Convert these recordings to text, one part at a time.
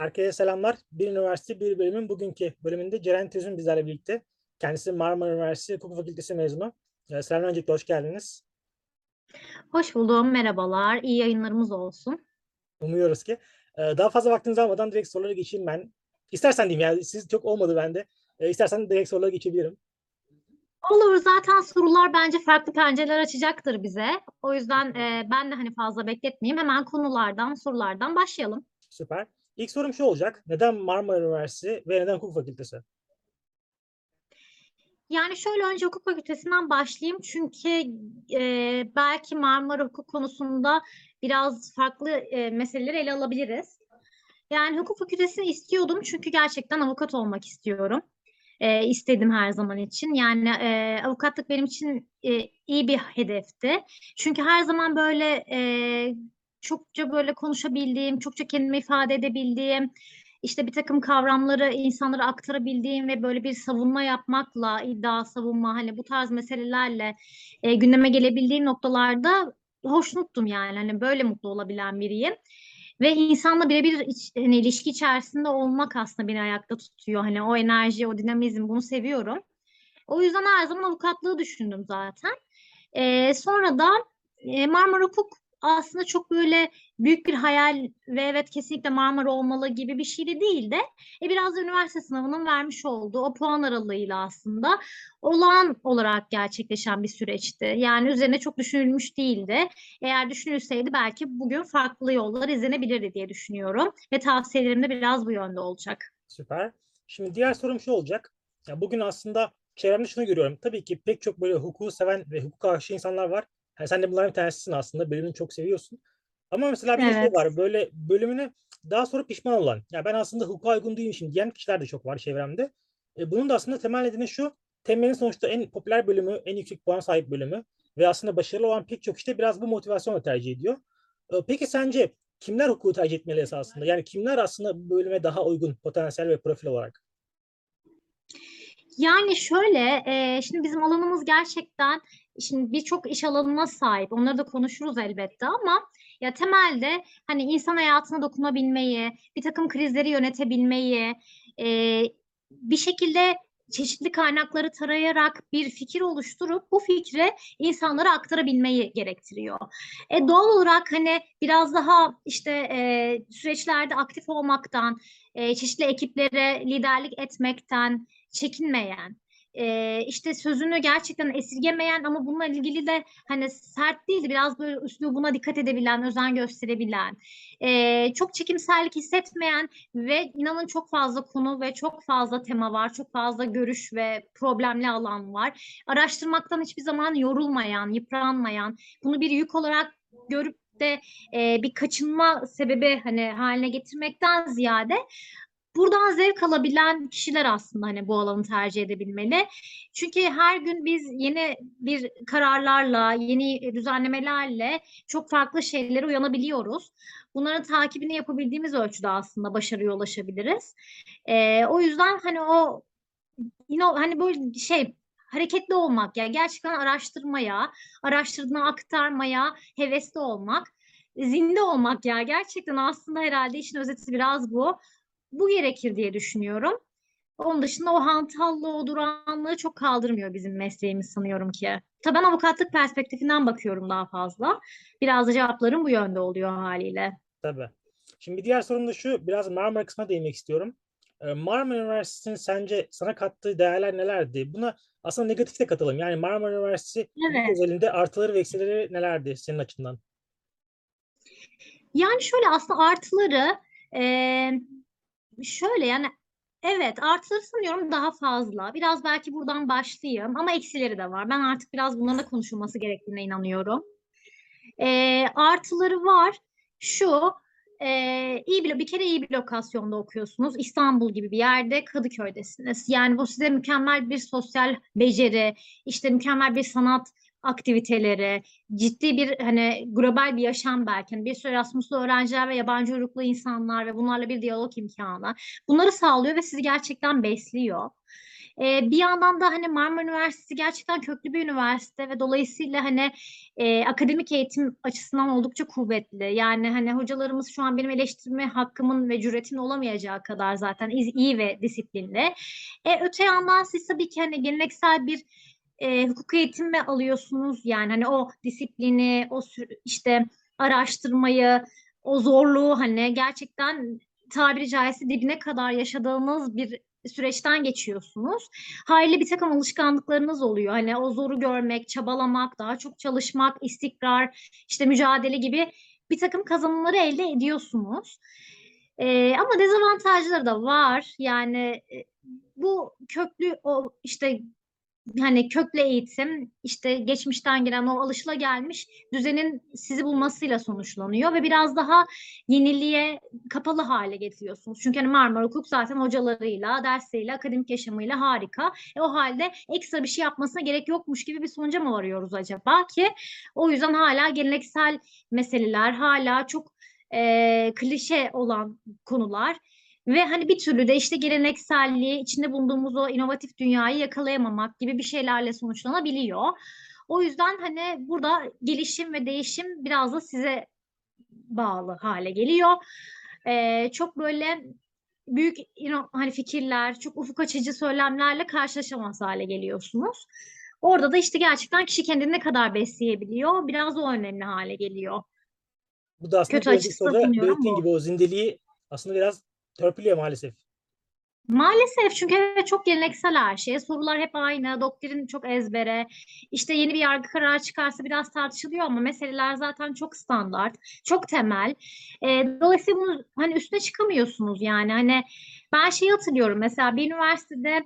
Herkese selamlar. Bir Üniversite Bir Bölüm'ün bugünkü bölümünde Ceren Tüzün bizlerle birlikte. Kendisi Marmara Üniversitesi Hukuk Fakültesi mezunu. Selam, öncelikle hoş geldiniz. Hoş buldum, merhabalar. İyi yayınlarımız olsun. Umuyoruz ki. Daha fazla vaktinizi almadan direkt sorulara geçeyim ben. İstersen diyeyim, yani siz çok olmadı bende. İstersen direkt sorulara geçebilirim. Olur, zaten sorular bence farklı pencereler açacaktır bize. O yüzden ben de hani fazla bekletmeyeyim. Hemen konulardan, sorulardan başlayalım. Süper. İlk sorum şu olacak. Neden Marmara Üniversitesi ve neden Hukuk Fakültesi? Yani şöyle, önce Hukuk Fakültesinden başlayayım. Çünkü belki Marmara hukuk konusunda biraz farklı meseleleri ele alabiliriz. Yani Hukuk Fakültesini istiyordum çünkü gerçekten avukat olmak istiyorum. İstedim her zaman için. Yani avukatlık benim için iyi bir hedefti. Çünkü her zaman böyle... çokça böyle konuşabildiğim, çokça kendimi ifade edebildiğim, işte bir takım kavramları insanlara aktarabildiğim ve böyle bir savunma yapmakla, iddia savunma, hani bu tarz meselelerle gündeme gelebildiğim noktalarda hoşnuttum yani. Hani böyle mutlu olabilen biriyim. Ve insanla birebir hani ilişki içerisinde olmak aslında beni ayakta tutuyor. Hani o enerji, o dinamizm, bunu seviyorum. O yüzden her zaman avukatlığı düşündüm zaten. Sonra da Marmara Hukuk aslında çok böyle büyük bir hayal ve evet kesinlikle Marmara olmalı gibi bir şey de değil de biraz da üniversite sınavının vermiş olduğu o puan aralığıyla aslında olağan olarak gerçekleşen bir süreçti. Yani üzerine çok düşünülmüş değildi. Eğer düşünülseydi belki bugün farklı yollar izlenebilirdi diye düşünüyorum ve tavsiyelerim de biraz bu yönde olacak. Süper. Şimdi diğer sorum şu olacak. Ya bugün aslında çevremde şunu görüyorum. Tabii ki pek çok böyle hukuku seven ve hukuk karşı insanlar var. Yani sen de bunların bir tanesisin aslında. Bölümünü çok seviyorsun. Ama mesela bir şey var. Böyle bölümüne daha sonra pişman olan. Ya ben aslında hukuka uygun değilmişim diyen kişiler de çok var çevremde. Bunun da aslında temel nedeni şu. Temelin sonuçta en popüler bölümü, en yüksek puana sahip bölümü ve aslında başarılı olan pek çok işte biraz bu motivasyonla tercih ediyor. Peki sence kimler hukuku tercih etmeli esasında? Yani kimler aslında bölüme daha uygun potansiyel ve profil olarak? Yani şöyle, şimdi bizim alanımız gerçekten şimdi birçok iş alanına sahip. Onları da konuşuruz elbette ama ya temelde hani insan hayatına dokunabilmeyi, bir takım krizleri yönetebilmeyi, bir şekilde çeşitli kaynakları tarayarak bir fikir oluşturup bu fikri insanlara aktarabilmeyi gerektiriyor. Doğal olarak hani biraz daha işte süreçlerde aktif olmaktan, çeşitli ekiplere liderlik etmekten çekinmeyen, işte sözünü gerçekten esirgemeyen ama bununla ilgili de hani sert değil, biraz böyle üslubuna dikkat edebilen, özen gösterebilen, çok çekimsellik hissetmeyen ve inanın çok fazla konu ve çok fazla tema var, çok fazla görüş ve problemli alan var. Araştırmaktan hiçbir zaman yorulmayan, yıpranmayan, bunu bir yük olarak görüp de bir kaçınma sebebi hani haline getirmekten ziyade buradan zevk alabilen kişiler aslında hani bu alanı tercih edebilmeli. Çünkü her gün biz yeni bir kararlarla, yeni düzenlemelerle çok farklı şeylere uyanabiliyoruz. Bunların takibini yapabildiğimiz ölçüde aslında başarıya ulaşabiliriz. O yüzden hani o hani böyle şey, hareketli olmak, yani gerçekten araştırmaya, araştırdığını aktarmaya hevesli olmak, zinde olmak, ya gerçekten aslında herhalde işin özeti biraz bu. Bu gerekir diye düşünüyorum. Onun dışında o hantallığı, o duranlığı çok kaldırmıyor bizim mesleğimiz sanıyorum ki. Tabii ben avukatlık perspektifinden bakıyorum daha fazla. Biraz da cevaplarım bu yönde oluyor haliyle. Tabii. Şimdi diğer sorum da şu, biraz Marmara kısmına değinmek istiyorum. Marmara Üniversitesi'nin sence sana kattığı değerler nelerdi? Buna aslında negatif de katalım. Yani Marmara Üniversitesi özelinde artıları ve eksileri nelerdi senin açından? Yani şöyle, aslında artıları... Şöyle yani evet, artıları sanıyorum daha fazla. Biraz belki buradan başlayayım ama eksileri de var. Ben artık biraz bunların da konuşulması gerektiğine inanıyorum. Artıları var. Şu, bir kere iyi bir lokasyonda okuyorsunuz. İstanbul gibi bir yerde, Kadıköy'desiniz. Yani bu size mükemmel bir sosyal beceri, işte mükemmel bir sanat aktiviteleri, ciddi bir hani global bir yaşam belki. Yani bir sürü Erasmus'lu öğrenciler ve yabancı uyruklu insanlar ve bunlarla bir diyalog imkanı. Bunları sağlıyor ve sizi gerçekten besliyor. Bir yandan da hani Marmara Üniversitesi gerçekten köklü bir üniversite ve dolayısıyla hani akademik eğitim açısından oldukça kuvvetli. Yani hani hocalarımız şu an benim eleştirme hakkımın ve cüretimin olamayacağı kadar zaten iyi ve disiplinli. Öte yandan siz tabii ki hani geleneksel bir hukuk eğitimi alıyorsunuz. Yani hani o disiplini, o işte araştırmayı, o zorluğu hani gerçekten tabiri caizse dibine kadar yaşadığınız bir süreçten geçiyorsunuz. Hayli bir takım alışkanlıklarınız oluyor. Hani o zoru görmek, çabalamak, daha çok çalışmak, istikrar, işte mücadele gibi bir takım kazanımları elde ediyorsunuz. Ama dezavantajları da var. Yani bu köklü o işte hani köklü eğitim işte geçmişten gelen o alışılagelmiş düzenin sizi bulmasıyla sonuçlanıyor ve biraz daha yeniliğe kapalı hale getiriyorsunuz. Çünkü hani Marmara Hukuk zaten hocalarıyla, dersleriyle, akademik yaşamıyla harika. O halde ekstra bir şey yapmasına gerek yokmuş gibi bir sonuca mı varıyoruz acaba ki? O yüzden hala geleneksel meseleler, hala çok klişe olan konular. Ve hani bir türlü de işte gelenekselliği, içinde bulunduğumuz o inovatif dünyayı yakalayamamak gibi bir şeylerle sonuçlanabiliyor. O yüzden hani burada gelişim ve değişim biraz da size bağlı hale geliyor. Çok böyle büyük hani fikirler, çok ufuk açıcı söylemlerle karşılaşamaz hale geliyorsunuz. Orada da işte gerçekten kişi kendini ne kadar besleyebiliyor, biraz o önemli hale geliyor. Bu da aslında kötü açısından belirttiğin gibi o zindeliği aslında biraz törpülüyor maalesef. Maalesef çünkü evet, çok geleneksel her şey. Sorular hep aynı, doktrin çok ezbere. İşte yeni bir yargı kararı çıkarsa biraz tartışılıyor ama meseleler zaten çok standart, çok temel. Dolayısıyla bunu hani üstüne çıkamıyorsunuz yani. Hani ben şeyi hatırlıyorum mesela bir üniversitede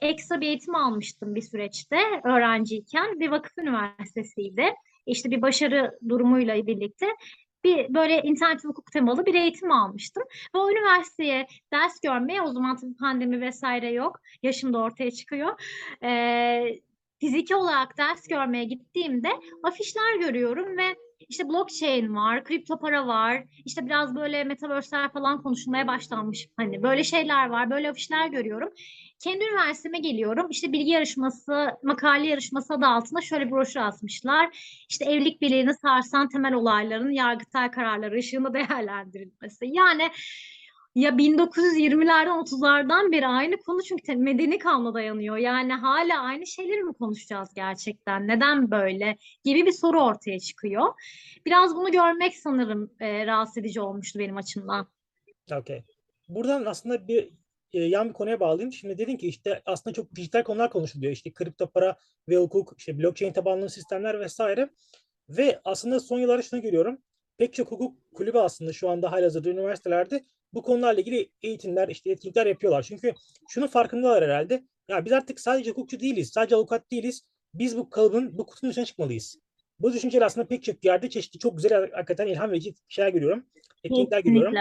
ekstra bir eğitim almıştım bir süreçte öğrenciyken. Bir vakıf üniversitesiydi. İşte bir başarı durumuyla birlikte. Bir böyle internet hukuk temalı bir eğitim almıştım. Ve o üniversiteye ders görmeye, o zaman tabii pandemi vesaire yok. Yaşım da ortaya çıkıyor. Fiziki olarak ders görmeye gittiğimde afişler görüyorum ve işte blockchain var, kripto para var, işte biraz böyle metaverse'ler falan konuşulmaya başlanmış. Hani böyle şeyler var, böyle afişler görüyorum. Kendi üniversiteme geliyorum. İşte bilgi yarışması, makale yarışması adı altında şöyle bir broşür asmışlar. İşte evlilik birliğini sarsan temel olayların Yargıtay kararları ışığında değerlendirilmesi. Yani ya 1920'lerden 30'lardan beri aynı konu çünkü medeni kanuna dayanıyor. Yani hala aynı şeyleri mi konuşacağız gerçekten? Neden böyle? Gibi bir soru ortaya çıkıyor. Biraz bunu görmek sanırım rahatsız edici olmuştu benim açımdan. Okay. Buradan aslında bir yan bir konuya bağlayayım. Şimdi dedin ki işte aslında çok dijital konular konuşuluyor. İşte kripto para ve hukuk, işte blockchain tabanlı sistemler vesaire. Ve aslında son yıllarda şunu görüyorum. Pek çok hukuk kulübü aslında şu anda halihazırda üniversitelerde bu konularla ilgili eğitimler, işte etkinlikler yapıyorlar. Çünkü şunun farkındalar herhalde. Ya biz artık sadece hukukçu değiliz, sadece avukat değiliz. Biz bu kalıbın, bu kutunun dışına çıkmalıyız. Bu düşünceyle aslında pek çok yerde çeşitli çok güzel, hakikaten ilham verici şeyler görüyorum. Etkinlikler görüyorum.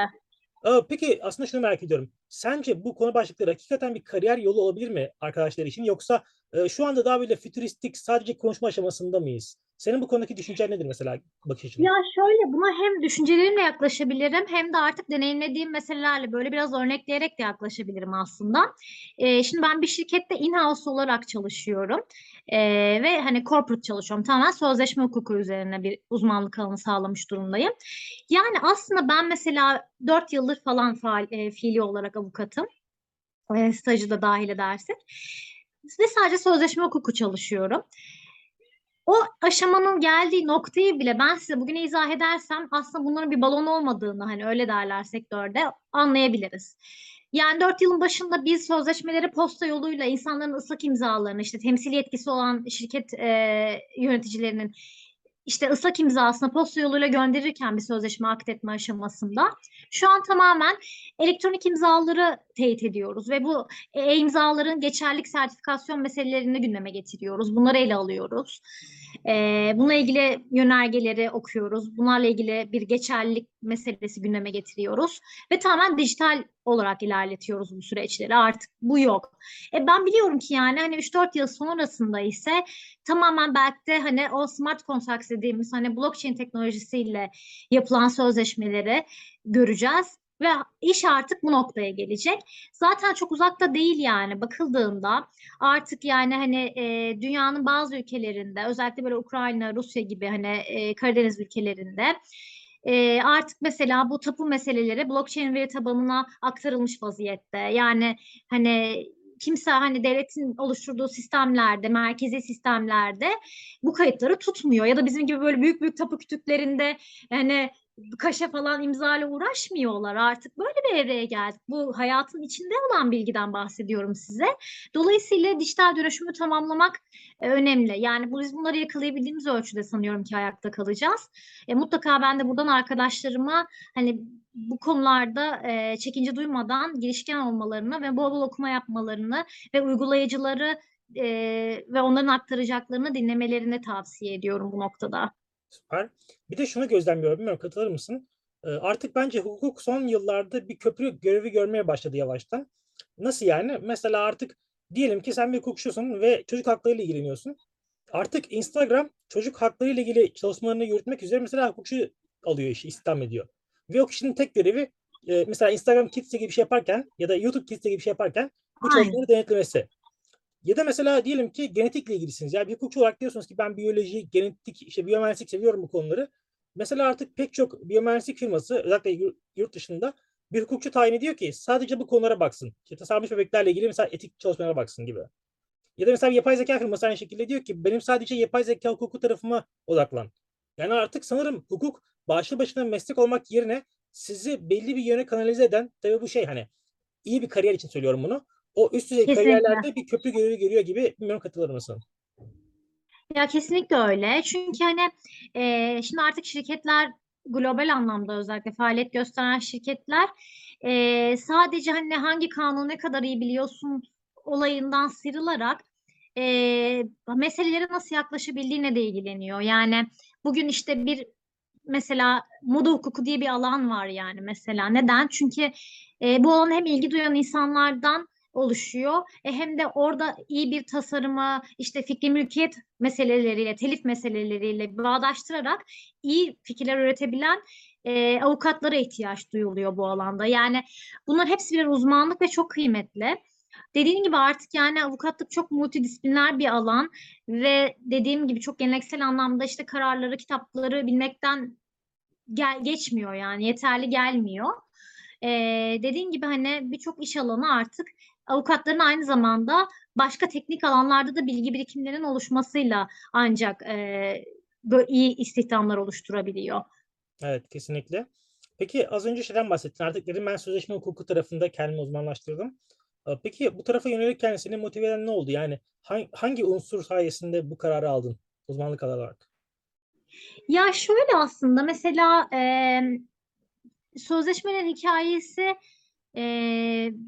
Peki aslında şunu merak ediyorum. Sence bu konu başlıkları hakikaten bir kariyer yolu olabilir mi arkadaşlar için? Yoksa şu anda daha böyle fütüristik sadece konuşma aşamasında mıyız? Senin bu konudaki düşüncen nedir mesela bakış açısından? Ya şöyle buna hem düşüncelerimle yaklaşabilirim hem de artık deneyimlediğim meselelerle böyle biraz örnekleyerek de yaklaşabilirim aslında. Şimdi ben bir şirkette in-house olarak çalışıyorum. Ve hani corporate çalışıyorum. Tamamen sözleşme hukuku üzerine bir uzmanlık alanı sağlamış durumdayım. Yani aslında ben mesela 4 yıldır falan fiili olarak avukatım. Stajı da dahil edersek. Ve sadece sözleşme hukuku çalışıyorum. O aşamanın geldiği noktayı bile ben size bugün izah edersem aslında bunların bir balon olmadığını hani öyle derler sektörde anlayabiliriz. Yani 4 yılın başında biz sözleşmeleri posta yoluyla insanların ıslak imzalarını işte temsil yetkisi olan şirket yöneticilerinin işte ıslak imzasını posta yoluyla gönderirken bir sözleşme akit etme aşamasında şu an tamamen elektronik imzaları teyit ediyoruz ve bu imzaların geçerlilik sertifikasyon meselelerini gündeme getiriyoruz. Bunları ele alıyoruz. Bununla ilgili yönergeleri okuyoruz. Bunlarla ilgili bir geçerlilik meselesi gündeme getiriyoruz ve tamamen dijital olarak ilerletiyoruz bu süreçleri. Artık bu yok. Ben biliyorum ki yani hani 3-4 yıl sonrasında ise tamamen belki de hani o smart contracts dediğimiz hani blockchain teknolojisiyle yapılan sözleşmeleri göreceğiz. Ve iş artık bu noktaya gelecek. Zaten çok uzakta değil yani bakıldığında artık yani hani dünyanın bazı ülkelerinde özellikle böyle Ukrayna, Rusya gibi hani Karadeniz ülkelerinde artık mesela bu tapu meseleleri blockchain veri tabanına aktarılmış vaziyette. Yani hani kimse hani devletin oluşturduğu sistemlerde, merkezi sistemlerde bu kayıtları tutmuyor. Ya da bizim gibi böyle büyük büyük tapu kütüklerinde hani kaşe falan imzayla uğraşmıyorlar. Artık böyle bir evreye geldik. Bu hayatın içinde olan bilgiden bahsediyorum size. Dolayısıyla dijital dönüşümü tamamlamak önemli. Yani biz bunları yakalayabildiğimiz ölçüde sanıyorum ki ayakta kalacağız. Mutlaka ben de buradan arkadaşlarıma hani bu konularda çekince duymadan girişken olmalarını ve bol bol okuma yapmalarını ve uygulayıcıları ve onların aktaracaklarını dinlemelerini tavsiye ediyorum bu noktada. Süper. Bir de şunu gözlemliyorum, bilmiyorum katılır mısın? Artık bence hukuk son yıllarda bir köprü görevi görmeye başladı yavaştan. Nasıl yani? Mesela artık diyelim ki sen bir hukukçusun ve çocuk haklarıyla ilgileniyorsun. Artık Instagram çocuk haklarıyla ilgili çalışmalarını yürütmek üzere mesela hukukçu alıyor işi, istihdam ediyor. Ve o kişinin tek görevi mesela Instagram Kids'e gibi bir şey yaparken ya da YouTube Kids'e gibi bir şey yaparken bu çalışmaları denetlemesi. Ya da mesela diyelim ki genetikle ilgilisiniz. Yani bir hukukçu olarak diyorsunuz ki ben biyoloji, genetik, işte biyomühendislik seviyorum bu konuları. Mesela artık pek çok biyomühendislik firması özellikle yurt dışında bir hukukçu tayin ediyor ki sadece bu konulara baksın. İşte tasarlanmış bebeklerle ilgili mesela etik çalışmalara baksın gibi. Ya da mesela yapay zeka firması aynı şekilde diyor ki benim sadece yapay zeka hukuku tarafıma odaklan. Yani artık sanırım hukuk başlı başına meslek olmak yerine sizi belli bir yöne kanalize eden, tabii bu şey hani iyi bir kariyer için söylüyorum bunu. O üst düzey kariyerlerde bir köprü görevi görüyor gibi, bilmiyorum katılır mısın? Ya kesinlikle öyle. Çünkü hani şimdi artık şirketler global anlamda özellikle faaliyet gösteren şirketler sadece hani hangi kanunu ne kadar iyi biliyorsun olayından sıyrılarak meselelere nasıl yaklaşabildiğine de ilgileniyor. Yani bugün işte bir mesela moda hukuku diye bir alan var yani mesela. Neden? Çünkü bu alan hem ilgi duyan insanlardan oluşuyor. Hem de orada iyi bir tasarımı işte fikri mülkiyet meseleleriyle, telif meseleleriyle bağdaştırarak iyi fikirler üretebilen avukatlara ihtiyaç duyuluyor bu alanda. Yani bunlar hepsi birer uzmanlık ve çok kıymetli. Dediğim gibi artık yani avukatlık çok multidisipliner bir alan ve dediğim gibi çok geleneksel anlamda işte kararları, kitapları bilmekten geçmiyor yani yeterli gelmiyor. Dediğim gibi hani birçok iş alanı artık avukatların aynı zamanda başka teknik alanlarda da bilgi birikimlerinin oluşmasıyla ancak böyle iyi istihdamlar oluşturabiliyor. Evet kesinlikle. Peki az önce şeyden bahsettin artık dedim ben sözleşme hukuku tarafında kendimi uzmanlaştırdım. Peki bu tarafa yönelik kendisini motive eden ne oldu? Yani hangi unsur sayesinde bu kararı aldın uzmanlık alanı olarak? Ya şöyle aslında mesela sözleşmenin hikayesi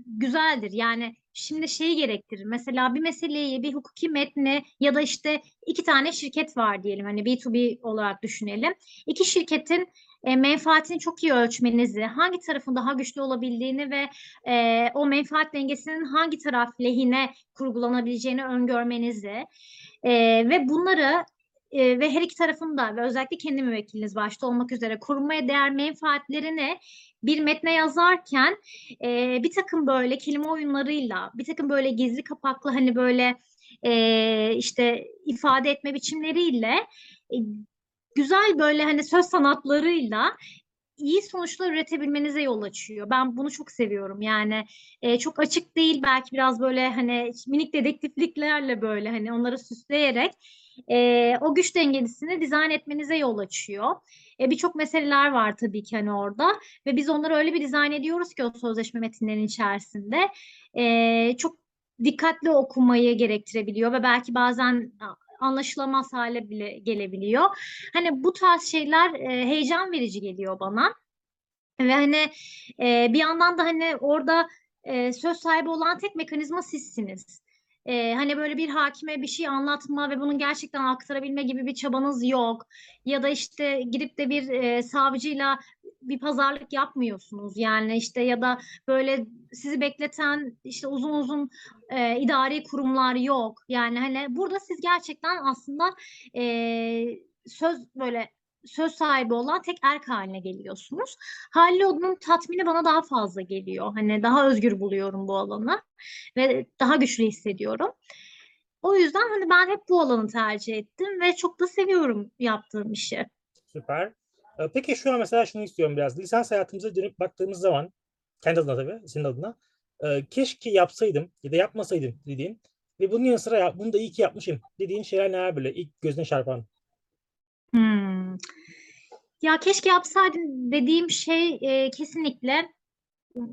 güzeldir. Yani şimdi şeyi gerektirir. Mesela bir meseleyi, bir hukuki metni ya da işte iki tane şirket var diyelim. Hani B2B olarak düşünelim. İki şirketin menfaatini çok iyi ölçmenizi, hangi tarafın daha güçlü olabildiğini ve o menfaat dengesinin hangi taraf lehine kurgulanabileceğini öngörmenizi ve bunları ve her iki tarafında ve özellikle kendi müvekkiliniz başta olmak üzere korunmaya değer menfaatlerini bir metne yazarken bir takım böyle kelime oyunlarıyla, bir takım böyle gizli kapaklı hani böyle işte ifade etme biçimleriyle güzel böyle hani söz sanatlarıyla iyi sonuçlar üretebilmenize yol açıyor. Ben bunu çok seviyorum. Yani çok açık değil belki biraz böyle hani minik dedektifliklerle böyle hani onları süsleyerek o güç dengesini dizayn etmenize yol açıyor. Birçok meseleler var tabii ki hani orada ve biz onları öyle bir dizayn ediyoruz ki o sözleşme metinlerinin içerisinde çok dikkatli okumayı gerektirebiliyor ve belki bazen anlaşılamaz hale bile gelebiliyor. Hani bu tarz şeyler heyecan verici geliyor bana ve hani bir yandan da hani orada söz sahibi olan tek mekanizma sizsiniz. Hani böyle bir hakime bir şey anlatma ve bunu gerçekten aktarabilme gibi bir çabanız yok. Ya da işte gidip de bir savcıyla bir pazarlık yapmıyorsunuz. Yani işte ya da böyle sizi bekleten işte uzun uzun idari kurumlar yok. Yani hani burada siz gerçekten aslında söz böyle söz sahibi olan tek erk haline geliyorsunuz. Haliyle onun tatmini bana daha fazla geliyor. Hani daha özgür buluyorum bu alanı ve daha güçlü hissediyorum. O yüzden hani ben hep bu alanı tercih ettim ve çok da seviyorum yaptığım işi. Süper. Peki şu an mesela şunu istiyorum biraz. Lisans hayatımıza dönüp baktığımız zaman, kendi adına tabii, senin adına, keşke yapsaydım ya da yapmasaydım dediğin ve bunun yanı sıra bunu da iyi ki yapmışım dediğin şeyler neler böyle ilk gözüne çarpan? Ya keşke yapsaydım dediğim şey kesinlikle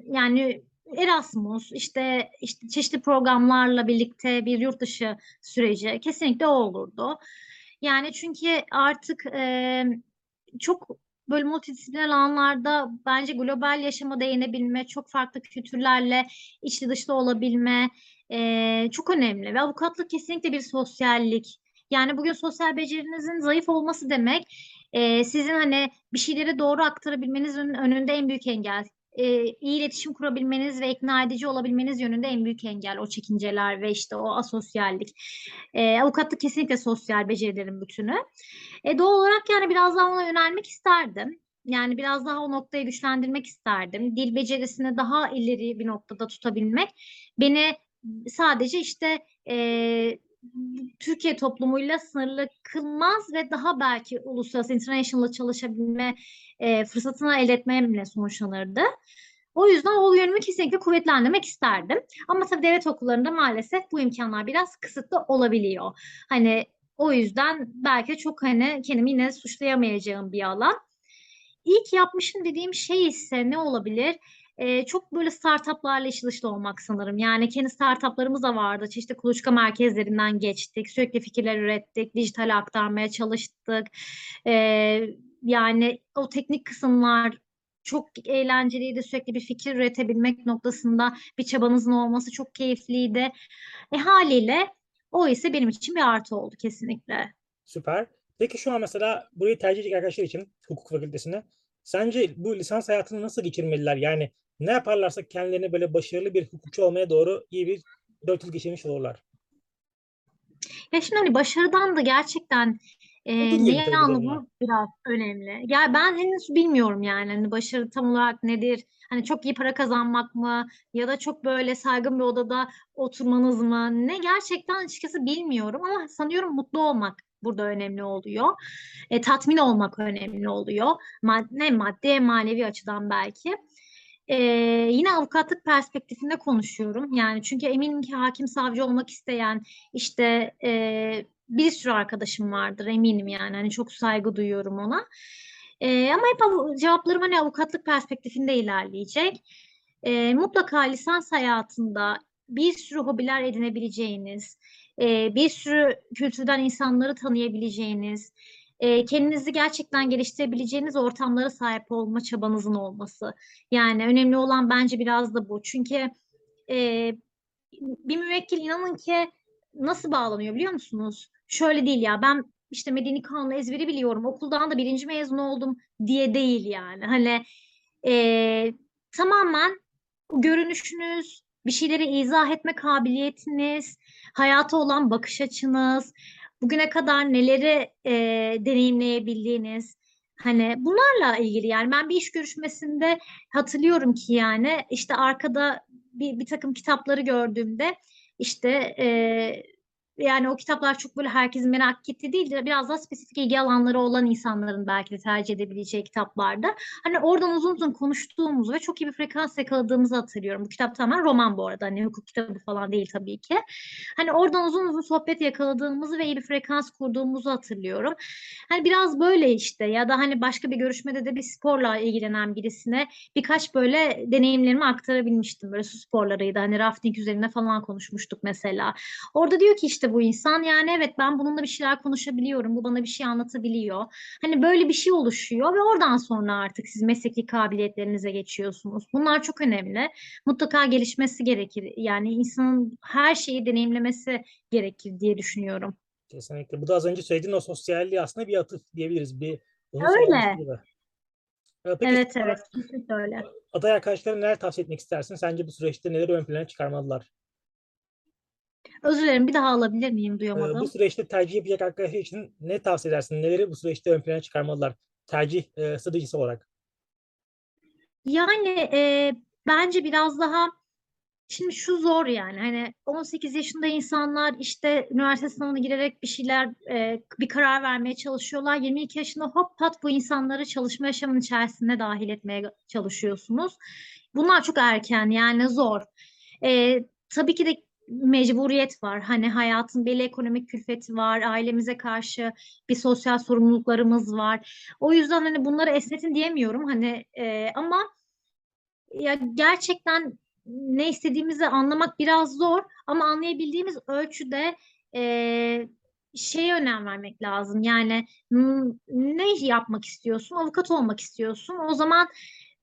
yani Erasmus, işte çeşitli programlarla birlikte bir yurt dışı süreci kesinlikle olurdu. Yani çünkü artık çok böyle multidisipliner alanlarda bence global yaşama değinebilme, çok farklı kültürlerle içli dışlı olabilme çok önemli. Ve avukatlık kesinlikle bir sosyallik. Yani bugün sosyal becerinizin zayıf olması demek sizin hani bir şeyleri doğru aktarabilmenizin önünde en büyük engel. İyi iletişim kurabilmeniz ve ikna edici olabilmeniz yönünde en büyük engel o çekinceler ve işte o asosyallik. Avukatlık kesinlikle sosyal becerilerin bütünü. Doğal olarak yani biraz daha ona yönelmek isterdim. Yani biraz daha o noktayı güçlendirmek isterdim. Dil becerisini daha ileri bir noktada tutabilmek beni sadece işte Türkiye toplumuyla sınırlı kılmaz ve daha belki uluslararası, international'la çalışabilme fırsatını elde etmemle sonuçlanırdı. O yüzden o yönümü kesinlikle kuvvetlendirmek isterdim. Ama tabii devlet okullarında maalesef bu imkanlar biraz kısıtlı olabiliyor. Hani o yüzden belki çok hani kendimi yine suçlayamayacağım bir alan. İlk yapmışım dediğim şey ise ne olabilir? Çok böyle startuplarla işli dışlı olmak sanırım. Yani kendi startuplarımız da vardı. İşte kuluçka merkezlerinden geçtik. Sürekli fikirler ürettik. Dijitale aktarmaya çalıştık. Yani o teknik kısımlar çok eğlenceliydi. Sürekli bir fikir üretebilmek noktasında bir çabanızın olması çok keyifliydi. Haliyle o ise benim için bir artı oldu kesinlikle. Süper. Peki şu an mesela burayı tercih edecek arkadaşlar için hukuk fakültesine sence bu lisans hayatını nasıl geçirmeliler? Yani ne yaparlarsa kendilerini böyle başarılı bir hukukçu olmaya doğru iyi bir 4 yıl geçirmiş olurlar. Ya şimdi hani başarıdan da gerçekten neye anlamı biraz önemli. Ya ben henüz bilmiyorum yani hani başarı tam olarak nedir? Hani çok iyi para kazanmak mı? Ya da çok böyle saygın bir odada oturmanız mı? Ne gerçekten açıkçası bilmiyorum ama sanıyorum mutlu olmak burada önemli oluyor. Tatmin olmak önemli oluyor. Maddi manevi açıdan belki. Yine avukatlık perspektifinde konuşuyorum. Yani çünkü eminim ki hakim savcı olmak isteyen işte bir sürü arkadaşım vardır eminim yani. Hani çok saygı duyuyorum ona. Ama hep cevaplarım hani avukatlık perspektifinde ilerleyecek. Mutlaka lisans hayatında bir sürü hobiler edinebileceğiniz, bir sürü kültürden insanları tanıyabileceğiniz, kendinizi gerçekten geliştirebileceğiniz ortamlara sahip olma çabanızın olması. Yani önemli olan bence biraz da bu. Çünkü bir müvekkil inanın ki nasıl bağlanıyor biliyor musunuz? Şöyle değil ya ben işte medeni kanunu ezberi biliyorum, okuldan da 1. mezun oldum diye değil yani. Hani tamamen görünüşünüz, bir şeyleri izah etme kabiliyetiniz, hayata olan bakış açınız, bugüne kadar neleri deneyimleyebildiğiniz, hani bunlarla ilgili yani ben bir iş görüşmesinde hatırlıyorum ki yani işte arkada bir takım kitapları gördüğümde işte yani o kitaplar çok böyle herkesin merak ettiği değil de biraz daha spesifik ilgi alanları olan insanların belki de tercih edebileceği kitaplarda. Hani oradan uzun uzun konuştuğumuz ve çok iyi bir frekans yakaladığımızı hatırlıyorum. Bu kitap tamamen roman bu arada. Hani hukuk kitabı falan değil tabii ki. Hani oradan uzun uzun sohbet yakaladığımızı ve iyi bir frekans kurduğumuzu hatırlıyorum. Hani biraz böyle işte ya da hani başka bir görüşmede de bir sporla ilgilenen birisine birkaç böyle deneyimlerimi aktarabilmiştim. Böyle su sporlarıydı. Hani rafting üzerine falan konuşmuştuk mesela. Orada diyor ki işte bu insan yani evet ben bununla bir şeyler konuşabiliyorum, bu bana bir şey anlatabiliyor. Hani böyle bir şey oluşuyor ve oradan sonra artık siz mesleki kabiliyetlerinize geçiyorsunuz. Bunlar çok önemli. Mutlaka gelişmesi gerekir. Yani insanın her şeyi deneyimlemesi gerekir diye düşünüyorum. Kesinlikle. Bu da az önce söylediğin o sosyalliği aslında bir atıf diyebiliriz. Öyle. Peki, evet evet. Kesinlikle öyle. Aday arkadaşlara neler tavsiye etmek istersin? Sence bu süreçte neleri ön plana çıkarmalılar? Özür dilerim, bir daha alabilir miyim? Duyamadım. Bu süreçte tercih yapacak arkadaşlar için ne tavsiye edersin? Neleri bu süreçte ön plana çıkarmalılar? Tercih stratejisi olarak. Yani bence biraz daha şimdi şu zor yani, hani 18 yaşında insanlar işte üniversite sınavına girerek bir şeyler, bir karar vermeye çalışıyorlar. 22 yaşında hop pat bu insanları çalışma yaşamının içerisine dahil etmeye çalışıyorsunuz. Bunlar çok erken yani, zor. Tabii ki de mecburiyet var. Hani hayatın belli ekonomik külfeti var. Ailemize karşı bir sosyal sorumluluklarımız var. O yüzden hani bunları esnetin diyemiyorum. Hani ama ya gerçekten ne istediğimizi anlamak biraz zor, ama anlayabildiğimiz ölçüde şeye önem vermek lazım. Yani ne yapmak istiyorsun? Avukat olmak istiyorsun. O zaman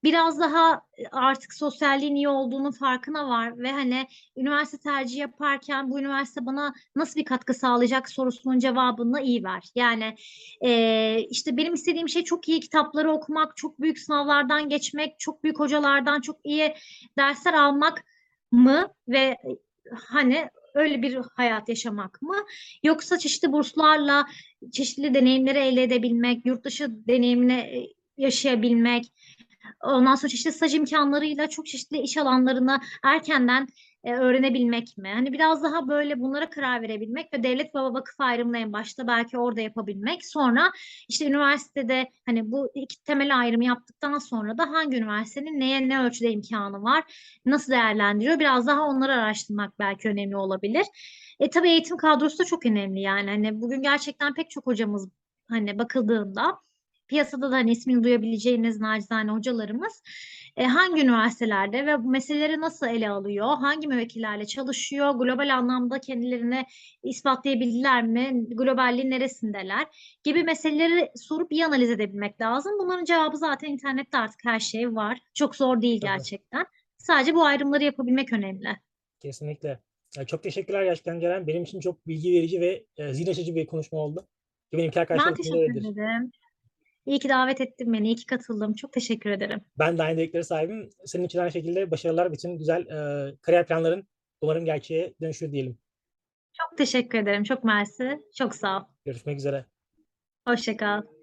biraz daha artık sosyalliğin iyi olduğunun farkına var ve hani üniversite tercihi yaparken bu üniversite bana nasıl bir katkı sağlayacak sorusunun cevabını iyi ver. Yani işte benim istediğim şey çok iyi kitapları okumak, çok büyük sınavlardan geçmek, çok büyük hocalardan çok iyi dersler almak mı ve hani öyle bir hayat yaşamak mı? Yoksa çeşitli burslarla çeşitli deneyimleri elde edebilmek, yurt dışı deneyimini yaşayabilmek, ondan sonra işte staj imkanlarıyla çok çeşitli iş alanlarını erkenden öğrenebilmek mi? Hani biraz daha böyle bunlara karar verebilmek ve devlet ve vakıf ayrımını en başta belki orada yapabilmek. Sonra işte üniversitede hani bu iki temel ayrımı yaptıktan sonra da hangi üniversitenin neye ne ölçüde imkanı var, nasıl değerlendiriyor? Biraz daha onları araştırmak belki önemli olabilir. Tabii eğitim kadrosu da çok önemli yani. Hani bugün gerçekten pek çok hocamız hani bakıldığında, piyasada da hani ismini duyabileceğiniz nacizane hocalarımız hangi üniversitelerde ve bu meseleleri nasıl ele alıyor, hangi müvekkillerle çalışıyor, global anlamda kendilerini ispatlayabildiler mi, globalliğin neresindeler gibi meseleleri sorup iyi analiz edebilmek lazım. Bunların cevabı zaten internette artık her şey var. Çok zor değil gerçekten. Evet. Sadece bu ayrımları yapabilmek önemli. Kesinlikle. Yani çok teşekkürler gerçekten Ceren. Benim için çok bilgi verici ve zihin açıcı bir konuşma oldu. Benimki arkadaşlarım. Ben teşekkür ederim. İyi ki davet ettin beni, iyi ki katıldım. Çok teşekkür ederim. Ben de aynı dileklere sahibim. Senin için aynı şekilde başarılar, bütün güzel kariyer planların umarım gerçeğe dönüşür diyelim. Çok teşekkür ederim. Çok mersi. Çok sağ ol. Görüşmek üzere. Hoşça kal.